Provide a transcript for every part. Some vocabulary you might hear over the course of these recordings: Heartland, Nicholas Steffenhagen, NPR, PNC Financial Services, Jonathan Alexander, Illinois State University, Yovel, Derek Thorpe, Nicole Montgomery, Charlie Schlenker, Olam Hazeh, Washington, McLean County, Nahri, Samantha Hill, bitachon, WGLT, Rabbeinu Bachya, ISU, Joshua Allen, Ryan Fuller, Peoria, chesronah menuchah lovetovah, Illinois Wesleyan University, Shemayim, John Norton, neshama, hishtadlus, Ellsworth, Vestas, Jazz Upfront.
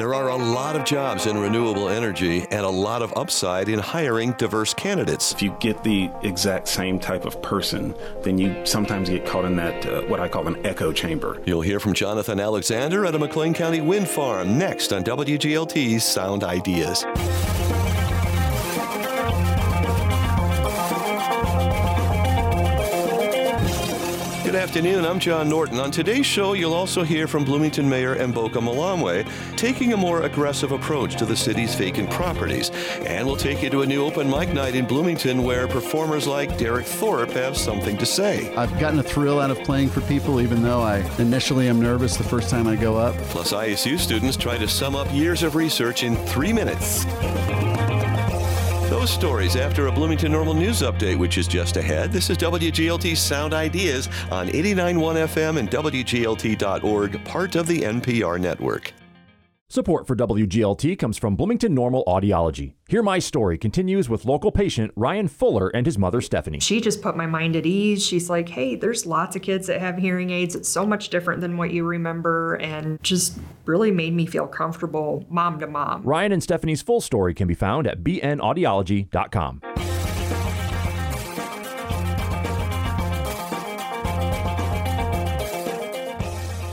There are a lot of jobs in renewable energy and a lot of upside in hiring diverse candidates. If you get the exact same type of person, then you sometimes get caught in that, what I call an echo chamber. You'll hear from Jonathan Alexander at a McLean County wind farm next on WGLT's Sound Ideas. Good afternoon, I'm John Norton. On today's show, you'll also hear from Bloomington Mayor Mboka Malamwe taking a more aggressive approach to the city's vacant properties. And we'll take you to a new open mic night in Bloomington where performers like Derek Thorpe have something to say. I've gotten a thrill out of playing for people, even though I initially am nervous the first time I go up. Plus, ISU students try to sum up years of research in 3 minutes. Those stories after a Bloomington Normal News update, which is just ahead. This is WGLT's Sound Ideas on 89.1 FM and WGLT.org, part of the NPR network. Support for WGLT comes from Bloomington Normal Audiology. Hear My Story continues with local patient Ryan Fuller and his mother, Stephanie. She just put my mind at ease. She's like, hey, there's lots of kids that have hearing aids. It's so much different than what you remember, and just really made me feel comfortable mom to mom. Ryan and Stephanie's full story can be found at bnaudiology.com.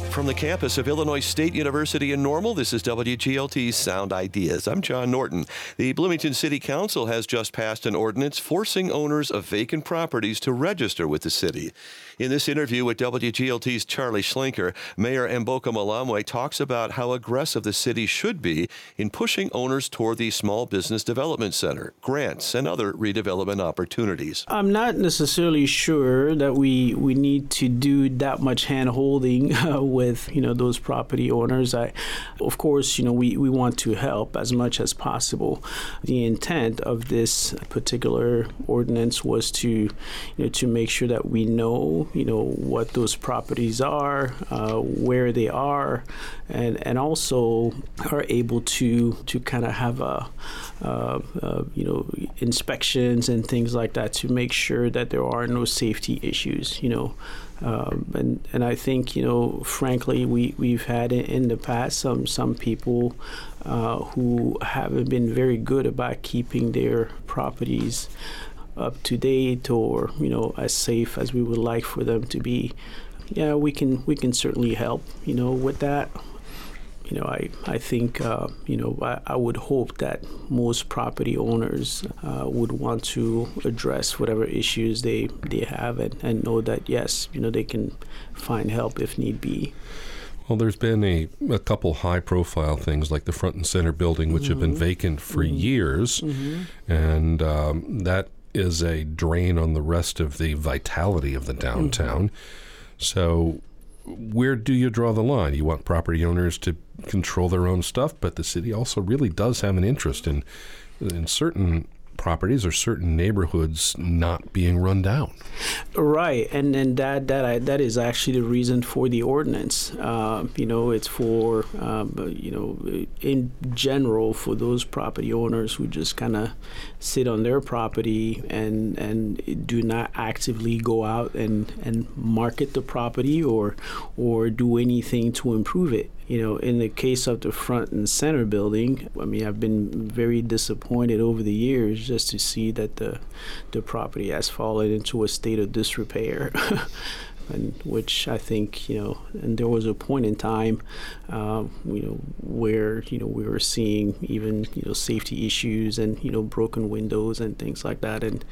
From the campus of Illinois State University in Normal, this is WGLT's Sound Ideas. I'm John Norton. The Bloomington City Council has just passed an ordinance forcing owners of vacant properties to register with the city. In this interview with WGLT's Charlie Schlenker, Mayor Mboka Malamwe talks about how aggressive the city should be in pushing owners toward the Small Business Development Center, grants, and other redevelopment opportunities. I'm not necessarily sure that we need to do that much hand-holding with, you know, those property owners. Of course, you know, we want to help as much as possible. The intent of this particular ordinance was to, you know, to make sure that we know, you know, what those properties are, where they are, and also are able to kind of have inspections and things like that to make sure that there are no safety issues, you know. And I think, you know, frankly, we've had in the past some people who haven't been very good about keeping their properties up to date, or, you know, as safe as we would like for them to be. Yeah, we can certainly help, you know, with that. You know, I think, you know, I would hope that most property owners would want to address whatever issues they have, and know that, yes, you know, they can find help if need be. Well, there's been a couple high-profile things like the Front and Center building, which have been vacant for years, and that is a drain on the rest of the vitality of the downtown. So where do you draw the line? You want property owners to control their own stuff, but the city also really does have an interest in certain properties or certain neighborhoods not being run down. Right, and then that is actually the reason for the ordinance. You know, it's for, you know, in general for those property owners who just kind of sit on their property and do not actively go out and market the property or do anything to improve it. You know, in the case of the Front and Center building, I mean, I've been very disappointed over the years just to see that the property has fallen into a state of disrepair. And which I think, you know, and there was a point in time, you know, where, you know, we were seeing even, you know, safety issues and, you know, broken windows and things like that. And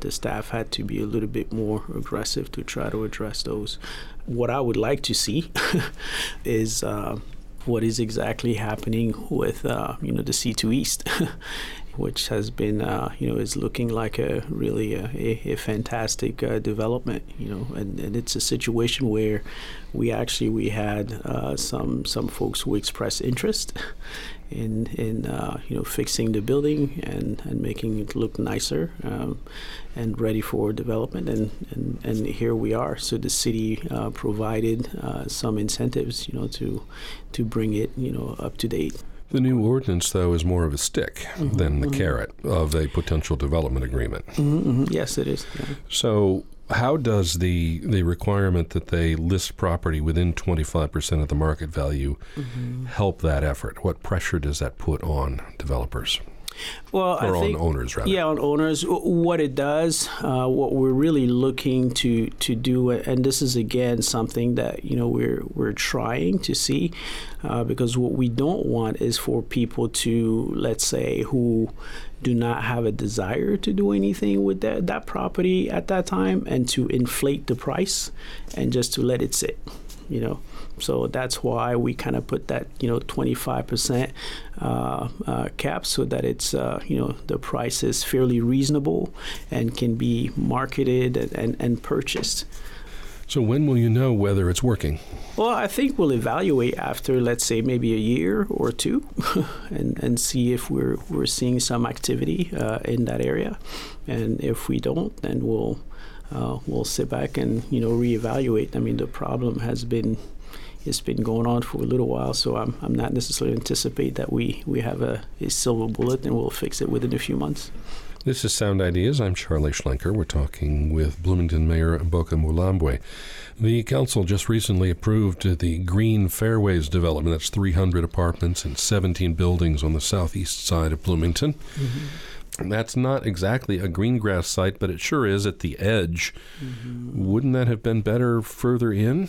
the staff had to be a little bit more aggressive to try to address those. What I would like to see is what is exactly happening with, you know, the C2 East. Which has been, you know, is looking like a really a fantastic development, you know, and it's a situation where we had some folks who expressed interest in you know, fixing the building and making it look nicer and ready for development, and here we are. So the city provided some incentives, you know, to bring it, you know, up to date. The new ordinance, though, is more of a stick than the carrot of a potential development agreement. Yes, it is. Yeah. So How does the requirement that they list property within 25% of the market value help that effort? What pressure does that put on developers? Well, or I think, on owners, rather. Yeah, on owners. What it does, what we're really looking to do, and this is again something that we're trying to see, because what we don't want is for people to, let's say, who do not have a desire to do anything with that property at that time, and to inflate the price and just to let it sit, So that's why we kind of put that, 25% cap, so that it's, the price is fairly reasonable and can be marketed and purchased. So when will you know whether it's working? Well, I think we'll evaluate after, let's say, maybe a year or two, and see if we're seeing some activity in that area. And if we don't, then we'll sit back and reevaluate. I mean, the problem has been. It's been going on for a little while, so I'm not necessarily anticipate that we have a silver bullet and we'll fix it within a few months. This is Sound Ideas. I'm Charlie Schlenker. We're talking with Bloomington Mayor Mboka Malamwe. The council just recently approved the Green Fairways development. That's 300 apartments and 17 buildings on the southeast side of Bloomington. Mm-hmm. That's not exactly a green grass site, but it sure is at the edge. Mm-hmm. Wouldn't that have been better further in?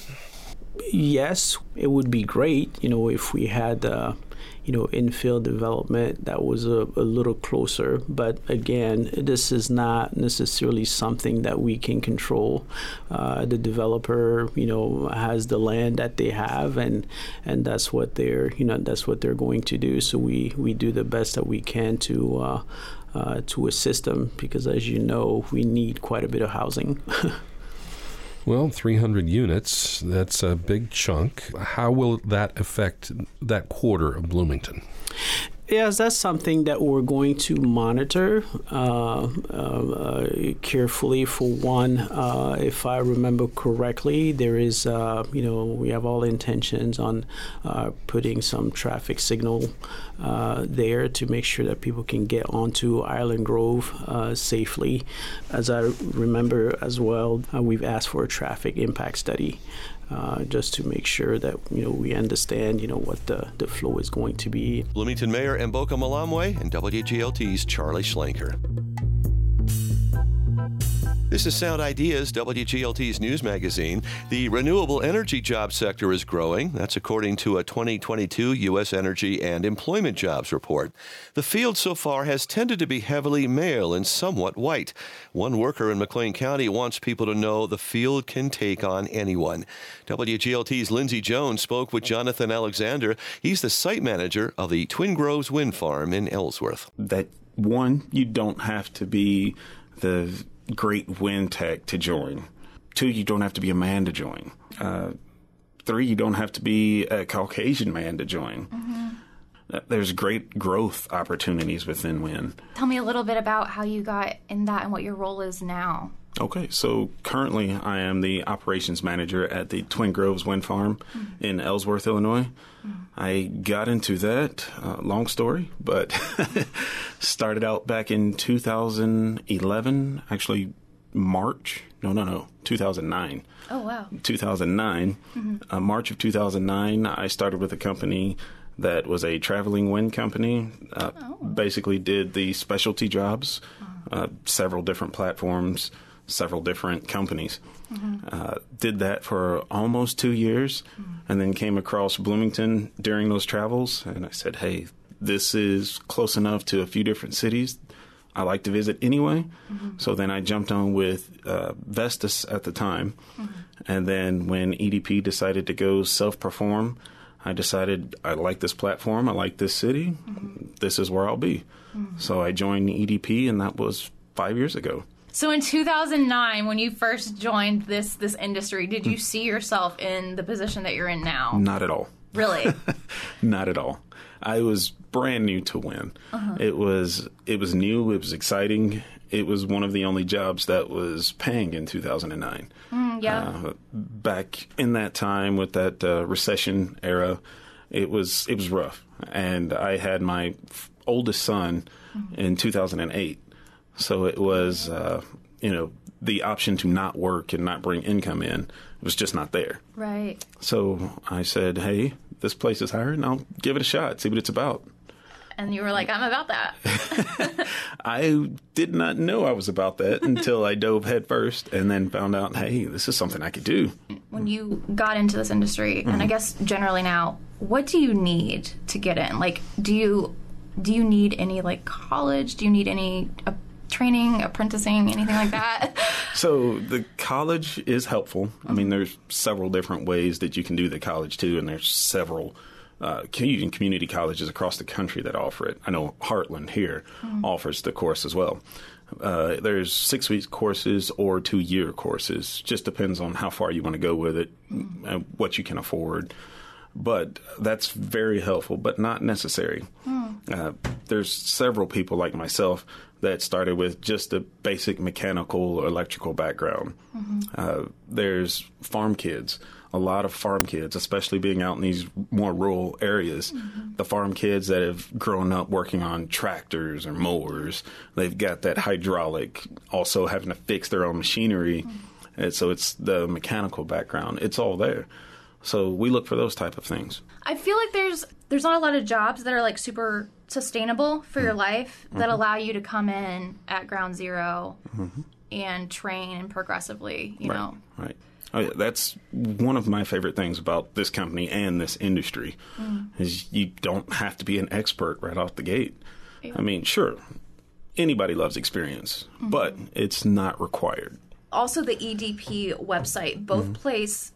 Yes, it would be great, if we had, infill development that was a little closer. But again, this is not necessarily something that we can control. The developer, has the land that they have, and that's what they're, that's what they're going to do. So we do the best that we can to assist them, because as we need quite a bit of housing. Well, 300 units, that's a big chunk. How will that affect that quarter of Bloomington? Yes, that's something that we're going to monitor carefully. For one, if I remember correctly, there is, we have all intentions on putting some traffic signal there to make sure that people can get onto Island Grove safely. As I remember as well, we've asked for a traffic impact study. Just to make sure that we understand what the flow is going to be. Bloomington Mayor Mboka Malamwe and WGLT's Charlie Schlenker. This is Sound Ideas, WGLT's news magazine. The renewable energy job sector is growing. That's according to a 2022 U.S. Energy and Employment Jobs report. The field so far has tended to be heavily male and somewhat white. One worker in McLean County wants people to know the field can take on anyone. WGLT's Lindsey Jones spoke with Jonathan Alexander. He's the site manager of the Twin Groves Wind Farm in Ellsworth. That one, you don't have to be the great wind tech to join. Two, you don't have to be a man to join. Three, you don't have to be a Caucasian man to join. Mm-hmm. There's great growth opportunities within wind. Tell me a little bit about how you got in that and what your role is now. Okay, so currently I am the operations manager at the Twin Groves Wind Farm in Ellsworth, Illinois. Mm-hmm. I got into that, long story, but started out back in 2011, actually March, 2009. Oh, wow. 2009, March of 2009, I started with a company that was a traveling wind company, basically did the specialty jobs, several different platforms, several different companies. Did that for almost 2 years, and then came across Bloomington during those travels, and I said, hey, this is close enough to a few different cities I like to visit anyway. So then I jumped on with Vestas at the time, and then when EDP decided to go self-perform, I decided I like this platform, I like this city, this is where I'll be. So I joined EDP, and that was 5 years ago. So in 2009, when you first joined this industry, did you see yourself in the position that you're in now? Not at all. Really? Not at all. I was brand new to wind. It was new. It was exciting. It was one of the only jobs that was paying in 2009. Back in that time with that recession era, it was rough. And I had my oldest son in 2008. So it was, the option to not work and not bring income in was just not there. Right. So I said, hey, this place is hiring. I'll give it a shot, see what it's about. And you were like, I'm about that. I did not know I was about that until I dove headfirst and then found out, hey, this is something I could do. When you got into this industry, mm-hmm. and I guess generally now, what do you need to get in? Like, do you need any, like, college? Do you need any training, apprenticing, anything like that? So the college is helpful. Mm-hmm. I mean, there's several different ways that you can do the college, too, and there's several community colleges across the country that offer it. I know Heartland here offers the course as well. There's 6-week courses or 2-year courses. Just depends on how far you want to go with it and what you can afford. But that's very helpful, but not necessary. There's several people like myself that started with just a basic mechanical or electrical background. Mm-hmm. There's farm kids. A lot of farm kids, especially being out in these more rural areas, mm-hmm. the farm kids that have grown up working on tractors or mowers, they've got that hydraulic, also having to fix their own machinery. Mm-hmm. And so it's the mechanical background. It's all there. So we look for those type of things. I feel like there's not a lot of jobs that are like super sustainable for mm-hmm. your life that mm-hmm. allow you to come in at ground zero mm-hmm. and train progressively, you know. Right. Oh, yeah, that's one of my favorite things about this company and this industry is you don't have to be an expert right off the gate. Yeah. I mean, sure, anybody loves experience, mm-hmm. but it's not required. Also, the EDP website both place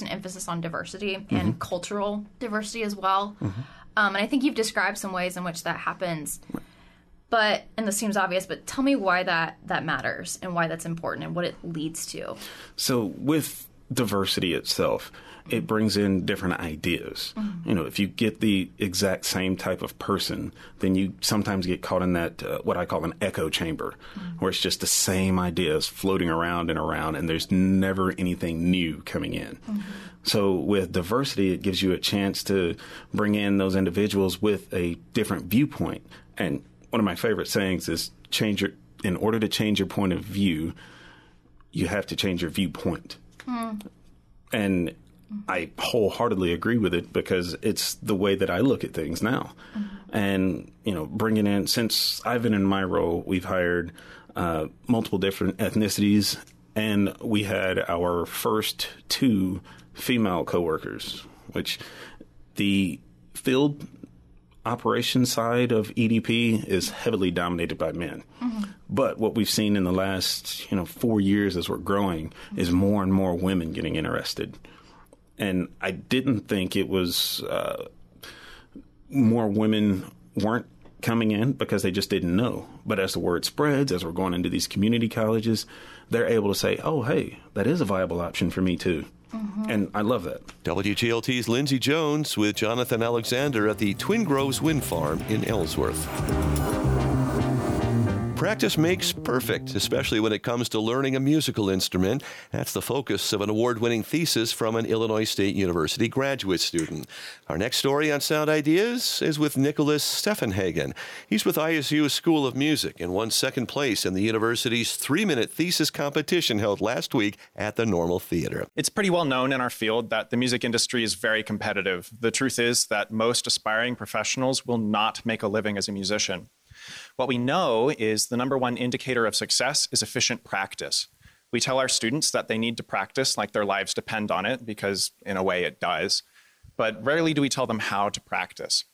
an emphasis on diversity and mm-hmm. cultural diversity as well. Mm-hmm. And I think you've described some ways in which that happens. Right. But, and this seems obvious, but tell me why that matters and why that's important and what it leads to. So with diversity itself, it brings in different ideas. Mm-hmm. You know, if you get the exact same type of person, then you sometimes get caught in that, what I call an echo chamber, mm-hmm. where it's just the same ideas floating around, and there's never anything new coming in. Mm-hmm. So with diversity, it gives you a chance to bring in those individuals with a different viewpoint. And one of my favorite sayings is in order to change your point of view, you have to change your viewpoint. Mm. And I wholeheartedly agree with it because it's the way that I look at things now. Mm-hmm. And, you know, bringing in, since I've been in my role, we've hired multiple different ethnicities, and we had our first 2 female coworkers, which the field operation side of EDP is heavily dominated by men. Mm-hmm. But what we've seen in the last 4 years as we're growing mm-hmm. is more and more women getting interested. And I didn't think it was more women weren't coming in because they just didn't know. But as the word spreads, as we're going into these community colleges, they're able to say, oh, hey, that is a viable option for me, too. Mm-hmm. And I love that. WGLT's Lindsey Jones with Jonathan Alexander at the Twin Groves Wind Farm in Ellsworth. Practice makes perfect, especially when it comes to learning a musical instrument. That's the focus of an award-winning thesis from an Illinois State University graduate student. Our next story on Sound Ideas is with Nicholas Steffenhagen. He's with ISU School of Music and won second place in the university's 3-minute thesis competition held last week at the Normal Theater. It's pretty well known in our field that the music industry is very competitive. The truth is that most aspiring professionals will not make a living as a musician. What we know is the number one indicator of success is efficient practice. We tell our students that they need to practice like their lives depend on it, because in a way it does, but rarely do we tell them how to practice.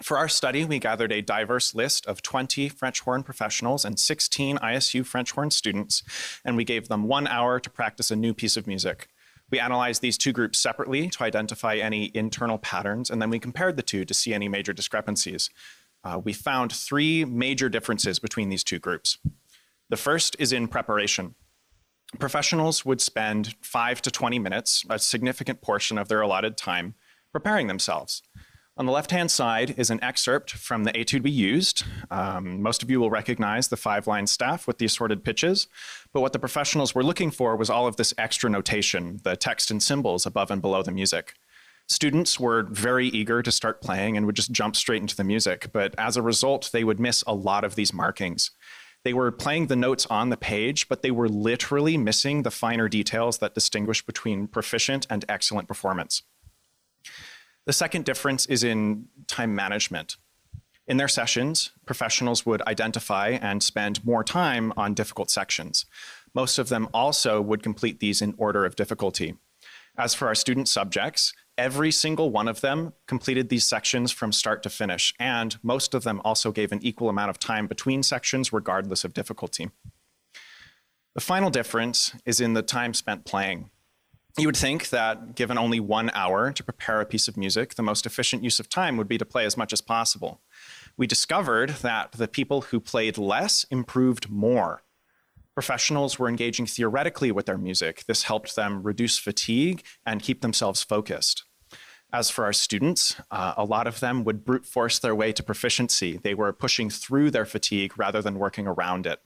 For our study, we gathered a diverse list of 20 French horn professionals and 16 ISU French horn students, and we gave them 1 hour to practice a new piece of music. We analyzed these two groups separately to identify any internal patterns, and then we compared the two to see any major discrepancies. We found 3 major differences between these two groups. The first is in preparation. Professionals would spend 5 to 20 minutes, a significant portion of their allotted time, preparing themselves. On the left-hand side is an excerpt from the etude we used. Most of you will recognize the 5-line staff with the assorted pitches, but what the professionals were looking for was all of this extra notation, the text and symbols above and below the music. Students were very eager to start playing and would just jump straight into the music, but as a result, they would miss a lot of these markings. They were playing the notes on the page, but they were literally missing the finer details that distinguish between proficient and excellent performance. The second difference is in time management. In their sessions, professionals would identify and spend more time on difficult sections. Most of them also would complete these in order of difficulty. As for our student subjects, every single one of them completed these sections from start to finish, and most of them also gave an equal amount of time between sections regardless of difficulty. The final difference is in the time spent playing. You would think that given only 1 hour to prepare a piece of music, the most efficient use of time would be to play as much as possible. We discovered that the people who played less improved more. Professionals were engaging theoretically with their music. This helped them reduce fatigue and keep themselves focused. As for our students, a lot of them would brute force their way to proficiency. They were pushing through their fatigue rather than working around it.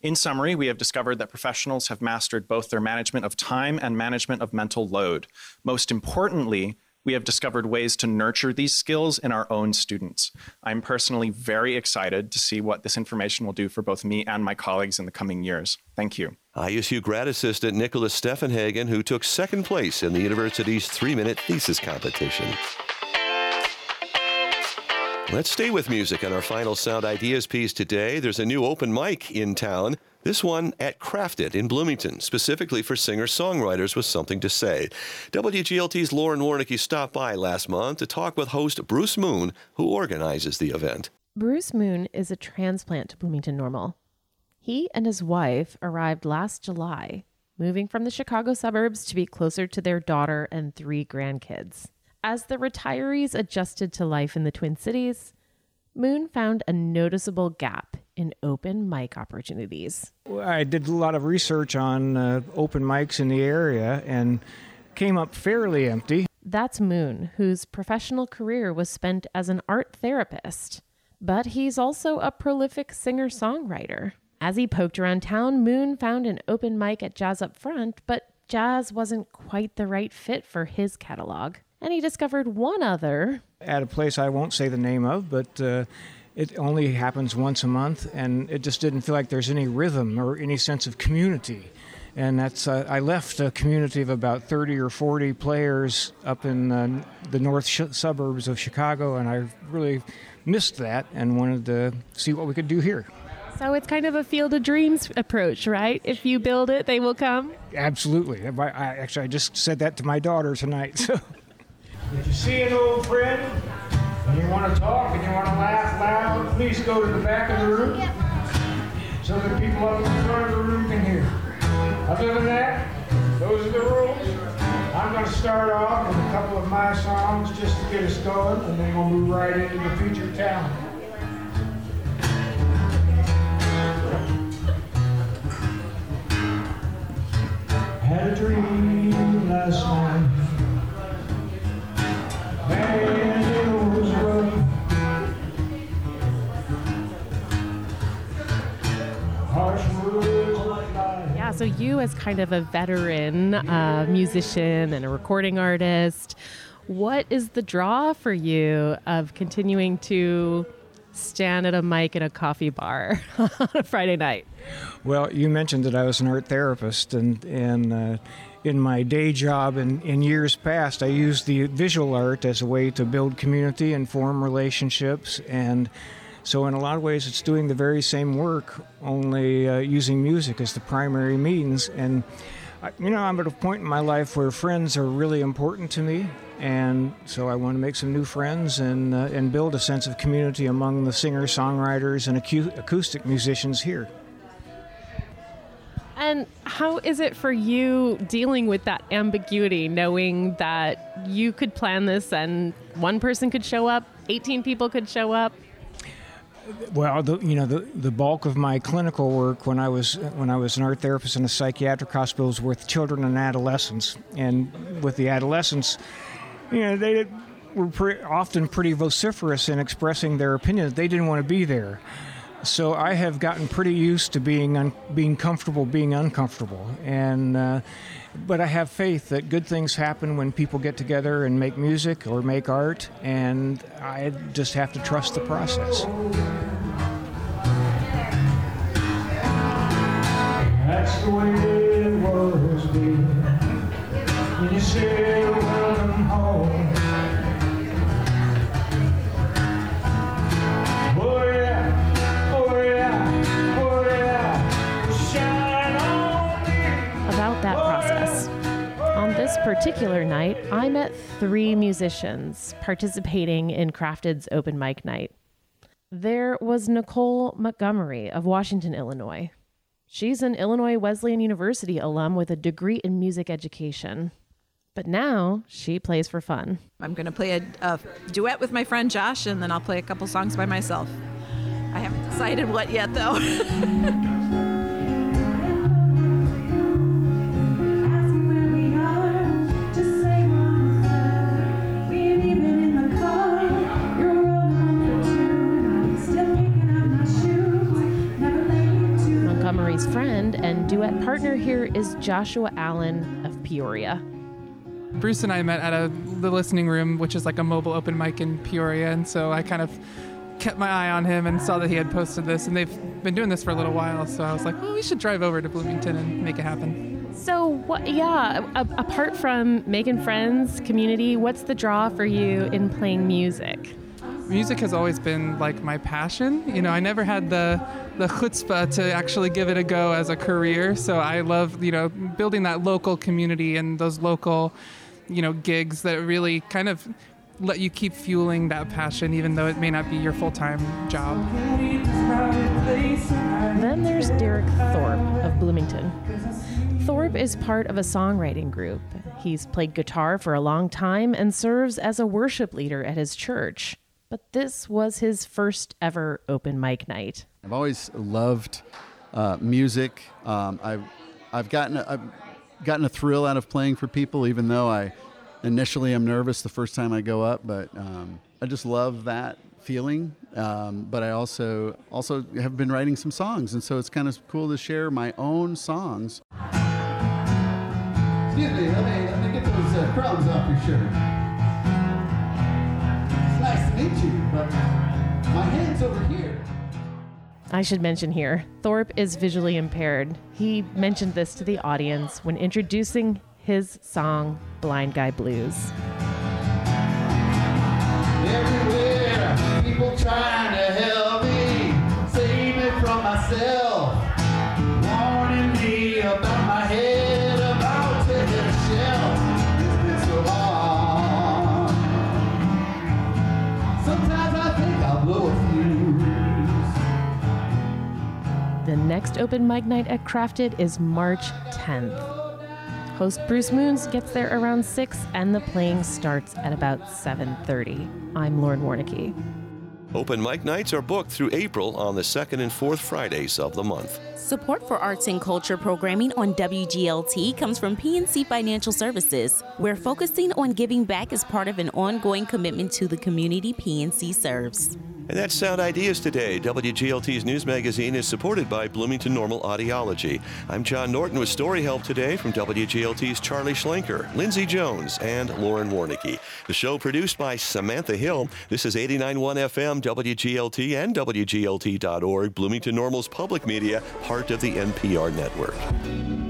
In summary, we have discovered that professionals have mastered both their management of time and management of mental load. Most importantly, we have discovered ways to nurture these skills in our own students. I'm personally very excited to see what this information will do for both me and my colleagues in the coming years. Thank you. ISU grad assistant Nicholas Steffenhagen, who took second place in the university's 3-minute thesis competition. Let's stay with music on our final Sound Ideas piece today. There's a new open mic in town, this one at Crafted in Bloomington, specifically for singer-songwriters with something to say. WGLT's Lauren Warnicki stopped by last month to talk with host Bruce Moon, who organizes the event. Bruce Moon is a transplant to Bloomington Normal. He and his wife arrived last July, moving from the Chicago suburbs to be closer to their daughter and 3 grandkids. As the retirees adjusted to life in the Twin Cities, Moon found a noticeable gap in open mic opportunities. I did a lot of research on open mics in the area and came up fairly empty. That's Moon, whose professional career was spent as an art therapist, but he's also a prolific singer-songwriter. As he poked around town, Moon found an open mic at Jazz Upfront, but jazz wasn't quite the right fit for his catalog. And he discovered one other. At a place I won't say the name of, but it only happens once a month, and it just didn't feel like there's any rhythm or any sense of community. And that's I left a community of about 30 or 40 players up in the north suburbs of Chicago, and I really missed that and wanted to see what we could do here. So it's kind of a field of dreams approach, right? If you build it, they will come? Absolutely. I just said that to my daughter tonight, so... If you see an old friend, and you want to talk, and you want to laugh loud, please go to the back of the room so that people up in the front of the room can hear. Other than that, those are the rules. I'm going to start off with a couple of my songs just to get us going, and then we'll move right into the featured town. Had a dream last night. And it was yeah, so you as kind of a veteran musician and a recording artist, what is the draw for you of continuing to stand at a mic in a coffee bar on a Friday night? Well, you mentioned that I was an art therapist, and in my day job in years past, I used the visual art as a way to build community and form relationships. And so in a lot of ways, it's doing the very same work, only using music as the primary means. And, I'm at a point in my life where friends are really important to me. And so I want to make some new friends and build a sense of community among the singers, songwriters, and acoustic musicians here. And how is it for you dealing with that ambiguity, knowing that you could plan this and one person could show up, 18 people could show up? Well, the bulk of my clinical work when I was an art therapist in a psychiatric hospital was with children and adolescents. And with the adolescents, they were often pretty vociferous in expressing their opinions. They didn't want to be there. So I have gotten pretty used to being comfortable, being uncomfortable, and but I have faith that good things happen when people get together and make music or make art, and I just have to trust the process. the way it was, dear, when you said welcome home. About that process. On this particular night, I met three musicians participating in Crafted's open mic night. There was Nicole Montgomery of Washington, Illinois. She's an Illinois Wesleyan University alum with a degree in music education. But now she plays for fun. I'm going to play a duet with my friend Josh, and then I'll play a couple songs by myself. I haven't decided what yet, though. Montgomery's friend and duet partner here is Joshua Allen of Peoria. Bruce and I met at the listening room, which is like a mobile open mic in Peoria, and so I kind of kept my eye on him and saw that he had posted this, and they've been doing this for a little while, so I was like, well, we should drive over to Bloomington and make it happen. So, apart from making friends, community, what's the draw for you in playing music? Music has always been like my passion. You know, I never had the chutzpah to actually give it a go as a career. So I love, building that local community and those local, gigs that really kind of let you keep fueling that passion, even though it may not be your full-time job. Then there's Derek Thorpe of Bloomington. Thorpe is part of a songwriting group. He's played guitar for a long time and serves as a worship leader at his church. But this was his first ever open mic night. I've always loved music. I've gotten a thrill out of playing for people, even though I initially am nervous the first time I go up. But I just love that feeling. But I also have been writing some songs, and so it's kind of cool to share my own songs. Excuse me, let me get those crumbs off your shirt. Nice to meet you, but my hand's over here. I should mention here, Thorpe is visually impaired. He mentioned this to the audience when introducing his song, Blind Guy Blues. Everywhere, people trying to help me, save me from myself, warning me about my head, about to hit a shell. The next open mic night at Crafted is March 10th. Host Bruce Moon gets there around 6, and the playing starts at about 7:30. I'm Lauren Warnicki. Open mic nights are booked through April on the second and fourth Fridays of the month. Support for arts and culture programming on WGLT comes from PNC Financial Services, where focusing on giving back is part of an ongoing commitment to the community PNC serves. And that's Sound Ideas Today. WGLT's news magazine is supported by Bloomington Normal Audiology. I'm John Norton with Story Help today from WGLT's Charlie Schlenker, Lindsey Jones, and Lauren Warnicki. The show produced by Samantha Hill. This is 89.1 FM, WGLT, and WGLT.org, Bloomington Normal's public media, part of the NPR network.